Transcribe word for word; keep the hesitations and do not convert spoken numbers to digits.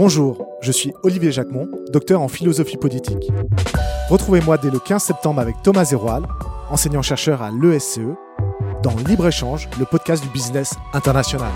Bonjour, je suis Olivier Jacquemont, docteur en philosophie politique. Retrouvez-moi dès le quinze septembre avec Thomas Eroal, enseignant-chercheur à l'E S C E, dans Libre Échange, le podcast du business international.